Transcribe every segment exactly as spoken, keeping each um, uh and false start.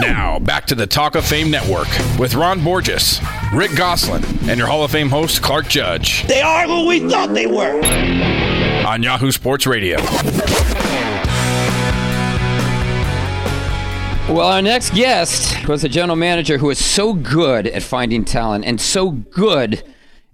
Now, back to the Talk of Fame Network with Ron Borges, Rick Goslin, and your Hall of Fame host, Clark Judge. They are who we thought they were. On Yahoo Sports Radio. Well, our next guest was a general manager who is so good at finding talent and so good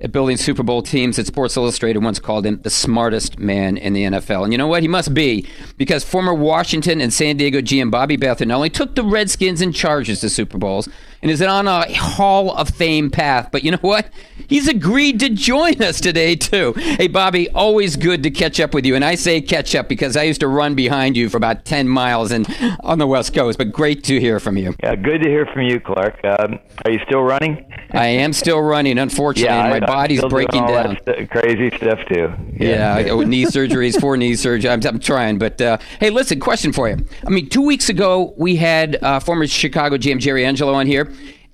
at building Super Bowl teams that Sports Illustrated once called him the smartest man in the N F L. And you know what? He must be, because former Washington and San Diego G M Bobby Beathard not only took the Redskins and Chargers to Super Bowls and is on a Hall of Fame path, but you know what? He's agreed to join us today, too. Hey, Bobby, always good to catch up with you. And I say catch up because I used to run behind you for about ten miles and on the West Coast, but great to hear from you. Yeah, good to hear from you, Clark. Um, are you still running? I am still running, unfortunately. Yeah, I, my body's still breaking doing all down. That st- crazy stuff, too. Yeah, yeah. knee surgeries, four knee surgeries. I'm, I'm trying. But, uh, hey, listen, question for you. I mean, two weeks ago, we had uh, former Chicago G M Jerry Angelo on here.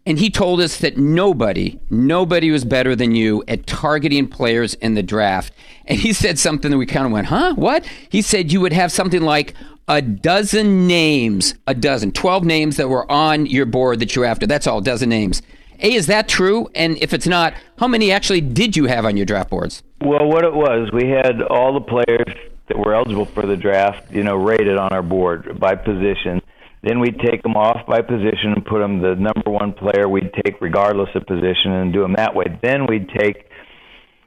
And he told us that nobody, nobody was better than you at targeting players in the draft. And he said something that we kind of went, huh, what? He said you would have something like a dozen names, a dozen, twelve names that were on your board that you're after. That's all, a dozen names. A, is that true? And if it's not, how many actually did you have on your draft boards? Well, what it was, we had all the players that were eligible for the draft, you know, rated on our board by position. Then we'd take them off by position and put them the number one player we'd take regardless of position and do them that way. Then we'd take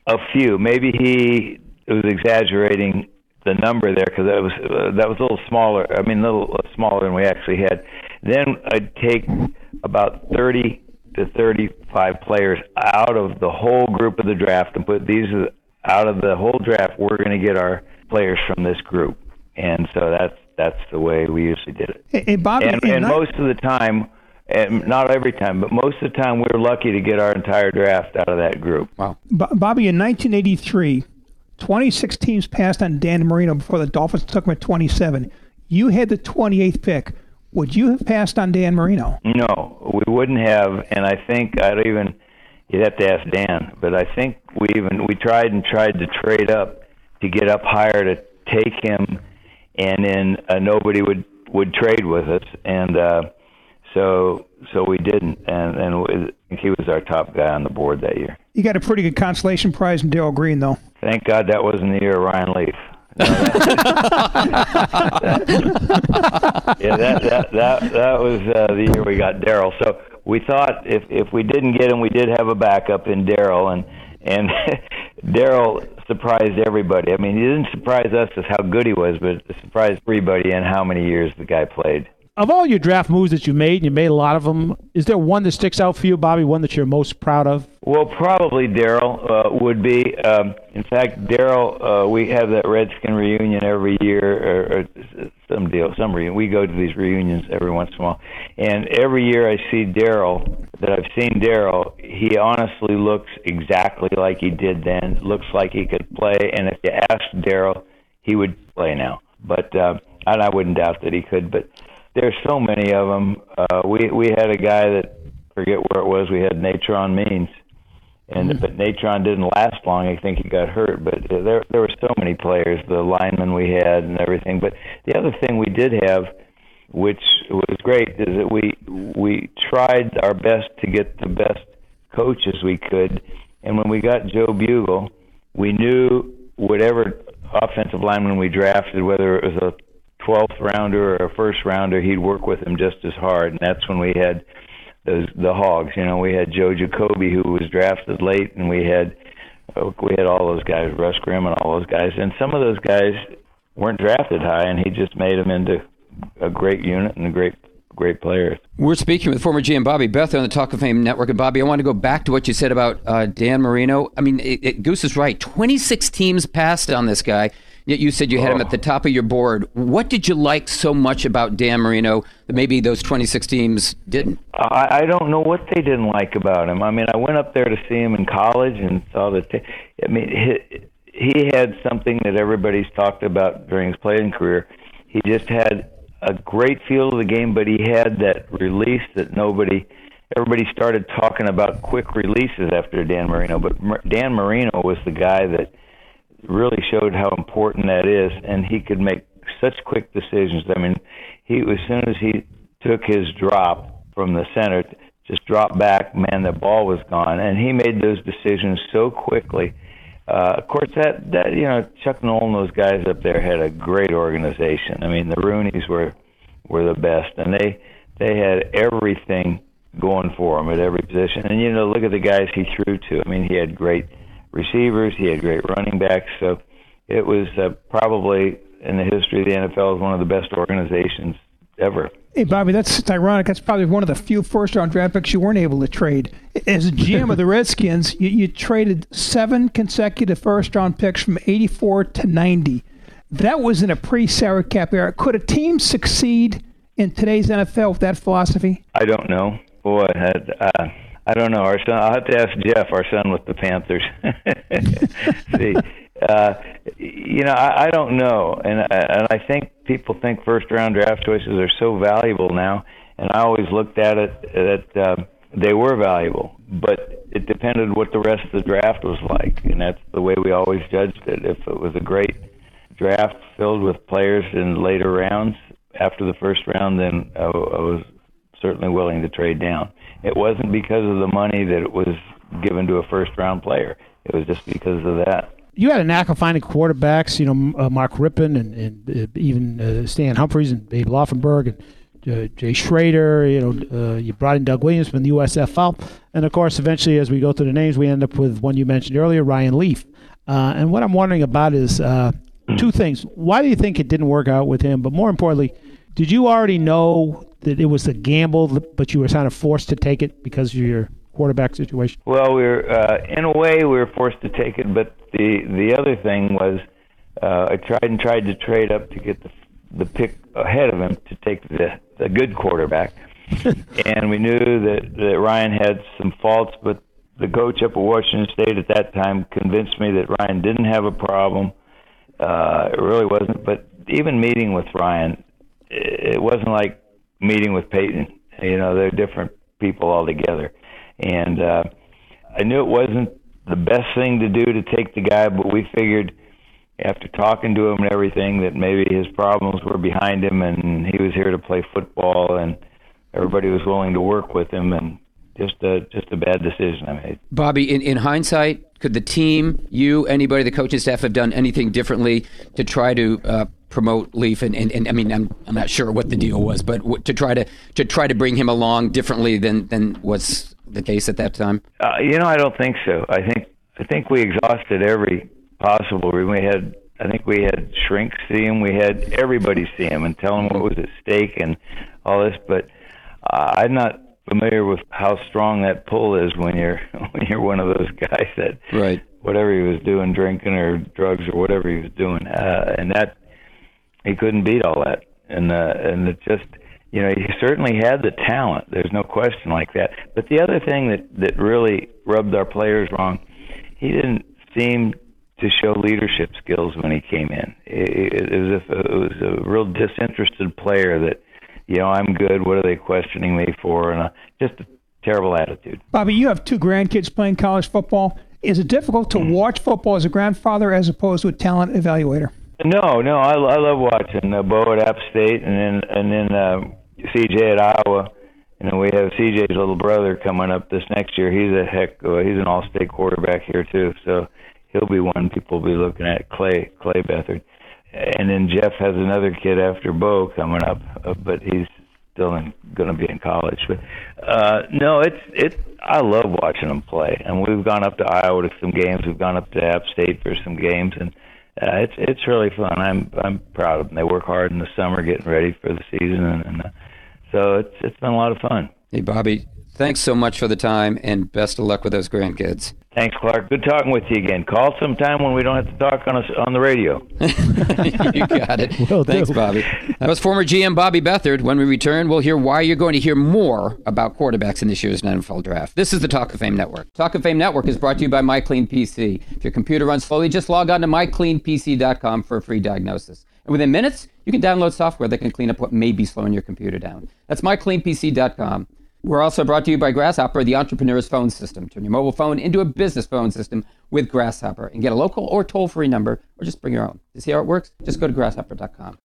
a few. Maybe he was exaggerating the number there because that was uh, that was a little smaller. I mean, a little smaller than we actually had. Then I'd take about thirty to thirty-five players out of the whole group of the draft and put these out of the whole draft. We're going to get our players from this group, and so that's. That's the way we usually did it. Hey, hey, Bobby, and and, and I, most of the time, and not every time, but most of the time we were lucky to get our entire draft out of that group. Wow. B- Bobby, in nineteen eighty-three, twenty-six teams passed on Dan Marino before the Dolphins took him at twenty-seven. You had the twenty-eighth pick. Would you have passed on Dan Marino? No, we wouldn't have, and I think I'd even, you'd have to ask Dan, but I think we even, we tried and tried to trade up to get up higher to take him. And then uh, nobody would, would trade with us, and uh, so so we didn't. And, and he was our top guy on the board that year. You got a pretty good consolation prize in Darrell Green, though. Thank God that wasn't the year of Ryan Leaf. No, that, that, yeah, that that that, that was uh, the year we got Darrell. So we thought if, if we didn't get him, we did have a backup in Darrell, and and Darrell surprised everybody. I mean, he didn't surprise us as how good he was, but it surprised everybody in how many years the guy played. Of all your draft moves that you made, and you made a lot of them, is there one that sticks out for you, Bobby, one that you're most proud of? Well, probably Darrell uh, would be. Um, in fact, Darrell, uh, we have that Redskin reunion every year, or, or some deal, some reunion. We go to these reunions every once in a while. And every year I see Darrell, that I've seen Darrell, he honestly looks exactly like he did then, looks like he could play. And if you asked Darrell, he would play now. But uh, and I wouldn't doubt that he could, but... There's so many of them. Uh, we we had a guy that, forget where it was, we had Natron Means, and but Natron didn't last long. I think he got hurt. But there there were so many players, the linemen we had and everything. But the other thing we did have, which was great, is that we we tried our best to get the best coaches we could. And when we got Joe Bugel, we knew whatever offensive lineman we drafted, whether it was a twelfth rounder or a first rounder, he'd work with him just as hard. And that's when we had those the Hogs. You know, we had Joe Jacoby, who was drafted late, and we had we had all those guys, Russ Grimm and all those guys. And some of those guys weren't drafted high, and he just made them into a great unit and a great great players. We're speaking with former G M Bobby Beathard on the Talk of Fame Network. And Bobby, I want to go back to what you said about uh, Dan Marino. I mean, it, it, Goose is right. twenty-six teams passed on this guy. Yet you said you had him at the top of your board. What did you like so much about Dan Marino that maybe those twenty-six teams didn't? I, I don't know what they didn't like about him. I mean, I went up there to see him in college and saw the. T- I mean, he, he had something that everybody's talked about during his playing career. He just had a great feel of the game, but he had that release that nobody. Everybody started talking about quick releases after Dan Marino, but Dan Marino was the guy that really showed how important that is, and he could make such quick decisions. I mean, he as soon as he took his drop from the center, just dropped back, man, the ball was gone. And he made those decisions so quickly. Uh, of course, that, that you know, Chuck Noll and those guys up there had a great organization. I mean, the Rooneys were were the best, and they they had everything going for him at every position. And, you know, look at the guys he threw to. I mean, he had great receivers. He had great running backs. So it was uh, probably, in the history of the N F L, is one of the best organizations ever. Hey, Bobby, that's ironic. That's probably one of the few first-round draft picks you weren't able to trade. As a G M of the Redskins, you, you traded seven consecutive first-round picks from eighty-four to ninety. That was in a pre-salary cap era. Could a team succeed in today's N F L with that philosophy? I don't know. Boy, I, uh, I don't know. Our son, I'll have to ask Jeff, our son with the Panthers. See, uh, you know, I, I don't know. And, and I think people think first-round draft choices are so valuable now. And I always looked at it that uh, they were valuable. But it depended what the rest of the draft was like. And that's the way we always judged it. If it was a great draft filled with players in later rounds, after the first round, then I, I was certainly willing to trade down. It wasn't because of the money that it was given to a first-round player. It was just because of that. You had a knack of finding quarterbacks, you know, uh, Mark Rippon and, and uh, even uh, Stan Humphries and Babe Loffenberg and uh, Jay Schrader. You know, uh, you brought in Doug Williams from the U S F L. And, of course, eventually as we go through the names, we end up with one you mentioned earlier, Ryan Leaf. Uh, and what I'm wondering about is uh, two things. Why do you think it didn't work out with him? But more importantly, did you already know that it was a gamble, but you were kind of forced to take it because of your quarterback situation? Well, we were, uh, in a way, we were forced to take it, but the, the other thing was uh, I tried and tried to trade up to get the the pick ahead of him to take the, the good quarterback. And we knew that, that Ryan had some faults, but the coach up at Washington State at that time convinced me that Ryan didn't have a problem. Uh, it really wasn't, but even meeting with Ryan, it wasn't like meeting with Peyton. You know, they're different people altogether. And uh, I knew it wasn't the best thing to do to take the guy, but we figured after talking to him and everything that maybe his problems were behind him and he was here to play football and everybody was willing to work with him, and just a, just a bad decision I made. Bobby, in, in hindsight, could the team, you, anybody, the coaching staff have done anything differently to try to uh, promote Leaf? And, and, and I mean, I'm I'm not sure what the deal was, but to try to to try to bring him along differently than, than was the case at that time? Uh, you know, I don't think so. I think I think we exhausted every possible. We had I think we had shrinks see him. We had everybody see him and tell him what was at stake and all this. But uh, I'm not familiar with how strong that pull is when you're when you're one of those guys that right. Whatever he was doing, drinking or drugs or whatever he was doing, uh, and that he couldn't beat all that, and uh, and it just you know he certainly had the talent. There's no question like that. But the other thing that that really rubbed our players wrong, he didn't seem to show leadership skills when he came in. It, it, it was a, it was a real disinterested player that. You know, I'm good. What are they questioning me for? And uh, just a terrible attitude. Bobby, you have two grandkids playing college football. Is it difficult to watch football as a grandfather as opposed to a talent evaluator? No, no. I, I love watching uh, Bo at App State and then and then uh, C J at Iowa. And then we have C J's little brother coming up this next year. He's a heck. Uh, he's an all-state quarterback here too. So he'll be one people will be looking at. Clay Clay Beathard. And then Jeff has another kid after Bo coming up, uh, but he's still going to be in college. But uh, no, it's it. I love watching them play, and we've gone up to Iowa to some games. We've gone up to App State for some games, and uh, it's it's really fun. I'm I'm proud of them. They work hard in the summer, getting ready for the season, and, and uh, so it's it's been a lot of fun. Hey, Bobby, thanks so much for the time, and best of luck with those grandkids. Thanks, Clark. Good talking with you again. Call sometime when we don't have to talk on us on the radio. You got it. Well, thanks, do. Bobby. That was former G M Bobby Beathard. When we return, we'll hear why you're going to hear more about quarterbacks in this year's N F L Draft. This is the Talk of Fame Network. Talk of Fame Network is brought to you by MyCleanPC. If your computer runs slowly, just log on to my clean p c dot com for a free diagnosis. And within minutes, you can download software that can clean up what may be slowing your computer down. That's my clean p c dot com. We're also brought to you by Grasshopper, the entrepreneur's phone system. Turn your mobile phone into a business phone system with Grasshopper and get a local or toll-free number, or just bring your own. To see how it works, just go to grasshopper dot com.